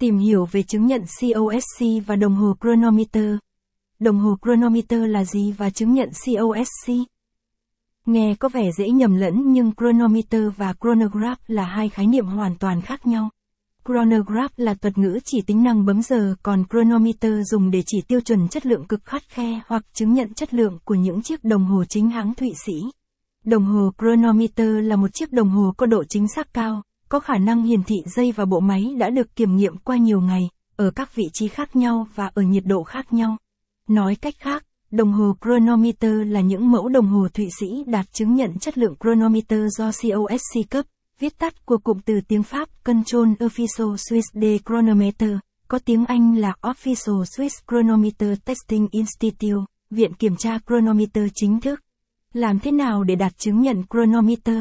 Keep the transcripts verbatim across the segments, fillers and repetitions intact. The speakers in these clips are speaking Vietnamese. Tìm hiểu về chứng nhận C O S C và đồng hồ Chronometer. Đồng hồ Chronometer là gì và chứng nhận C O S C? Nghe có vẻ dễ nhầm lẫn nhưng Chronometer và Chronograph là hai khái niệm hoàn toàn khác nhau. Chronograph là thuật ngữ chỉ tính năng bấm giờ, còn Chronometer dùng để chỉ tiêu chuẩn chất lượng cực khắt khe hoặc chứng nhận chất lượng của những chiếc đồng hồ chính hãng Thụy Sĩ. Đồng hồ Chronometer là một chiếc đồng hồ có độ chính xác cao, có khả năng hiển thị giây và bộ máy đã được kiểm nghiệm qua nhiều ngày, ở các vị trí khác nhau và ở nhiệt độ khác nhau. Nói cách khác, đồng hồ Chronometer là những mẫu đồng hồ Thụy Sĩ đạt chứng nhận chất lượng Chronometer do C O S C cấp, viết tắt của cụm từ tiếng Pháp Contrôle Officiel Suisse des Chronomètres, có tiếng Anh là Official Swiss Chronometer Testing Institute, Viện Kiểm tra Chronometer chính thức. Làm thế nào để đạt chứng nhận Chronometer?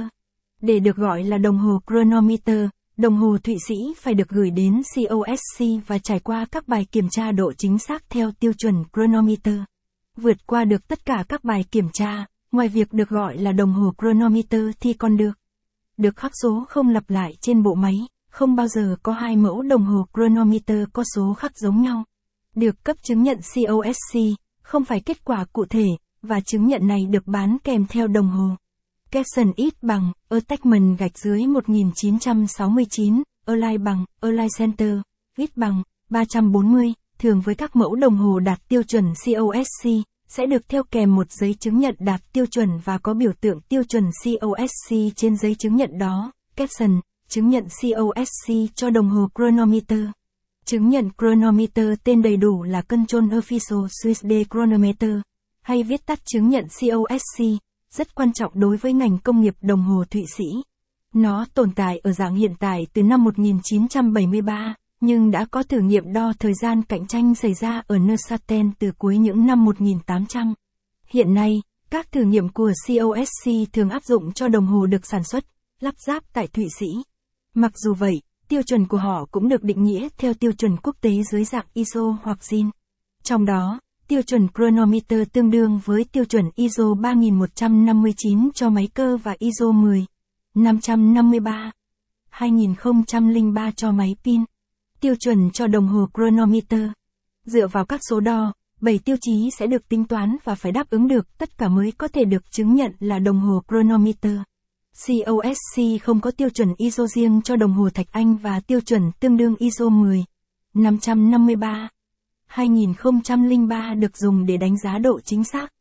Để được gọi là đồng hồ Chronometer, đồng hồ Thụy Sĩ phải được gửi đến C O S C và trải qua các bài kiểm tra độ chính xác theo tiêu chuẩn Chronometer. Vượt qua được tất cả các bài kiểm tra, ngoài việc được gọi là đồng hồ Chronometer thì còn được. Được khắc số không lặp lại trên bộ máy, không bao giờ có hai mẫu đồng hồ Chronometer có số khắc giống nhau. Được cấp chứng nhận C O S C, không phải kết quả cụ thể, và chứng nhận này được bán kèm theo đồng hồ. Capson ít bằng, attachment gạch dưới một nghìn chín trăm sáu mươi chín, align bằng, align center, ít bằng, ba trăm bốn mươi, thường với các mẫu đồng hồ đạt tiêu chuẩn C O S C, sẽ được theo kèm một giấy chứng nhận đạt tiêu chuẩn và có biểu tượng tiêu chuẩn C O S C trên giấy chứng nhận đó, Capson, chứng nhận C O S C cho đồng hồ Chronometer. Chứng nhận Chronometer tên đầy đủ là Contrôle Officiel Suisse des Chronomètres, hay viết tắt chứng nhận C O S C. Rất quan trọng đối với ngành công nghiệp đồng hồ Thụy Sĩ. Nó tồn tại ở dạng hiện tại từ năm một nghìn chín trăm bảy mươi ba, nhưng đã có thử nghiệm đo thời gian cạnh tranh xảy ra ở Neuchâtel từ cuối những năm một nghìn tám trăm. Hiện nay, các thử nghiệm của C O S C thường áp dụng cho đồng hồ được sản xuất, lắp ráp tại Thụy Sĩ. Mặc dù vậy, tiêu chuẩn của họ cũng được định nghĩa theo tiêu chuẩn quốc tế dưới dạng I S O hoặc D I N. Trong đó, tiêu chuẩn Chronometer tương đương với tiêu chuẩn I S O ba nghìn một trăm năm mươi chín cho máy cơ và I S O mười nghìn năm trăm năm mươi ba, hai nghìn không trăm lẻ ba cho máy pin. Tiêu chuẩn cho đồng hồ Chronometer. Dựa vào các số đo, bảy tiêu chí sẽ được tính toán và phải đáp ứng được tất cả mới có thể được chứng nhận là đồng hồ Chronometer. C O S C không có tiêu chuẩn I S O riêng cho đồng hồ Thạch Anh và tiêu chuẩn tương đương I S O mười nghìn năm trăm năm mươi ba. hai nghìn không trăm lẻ ba được dùng để đánh giá độ chính xác.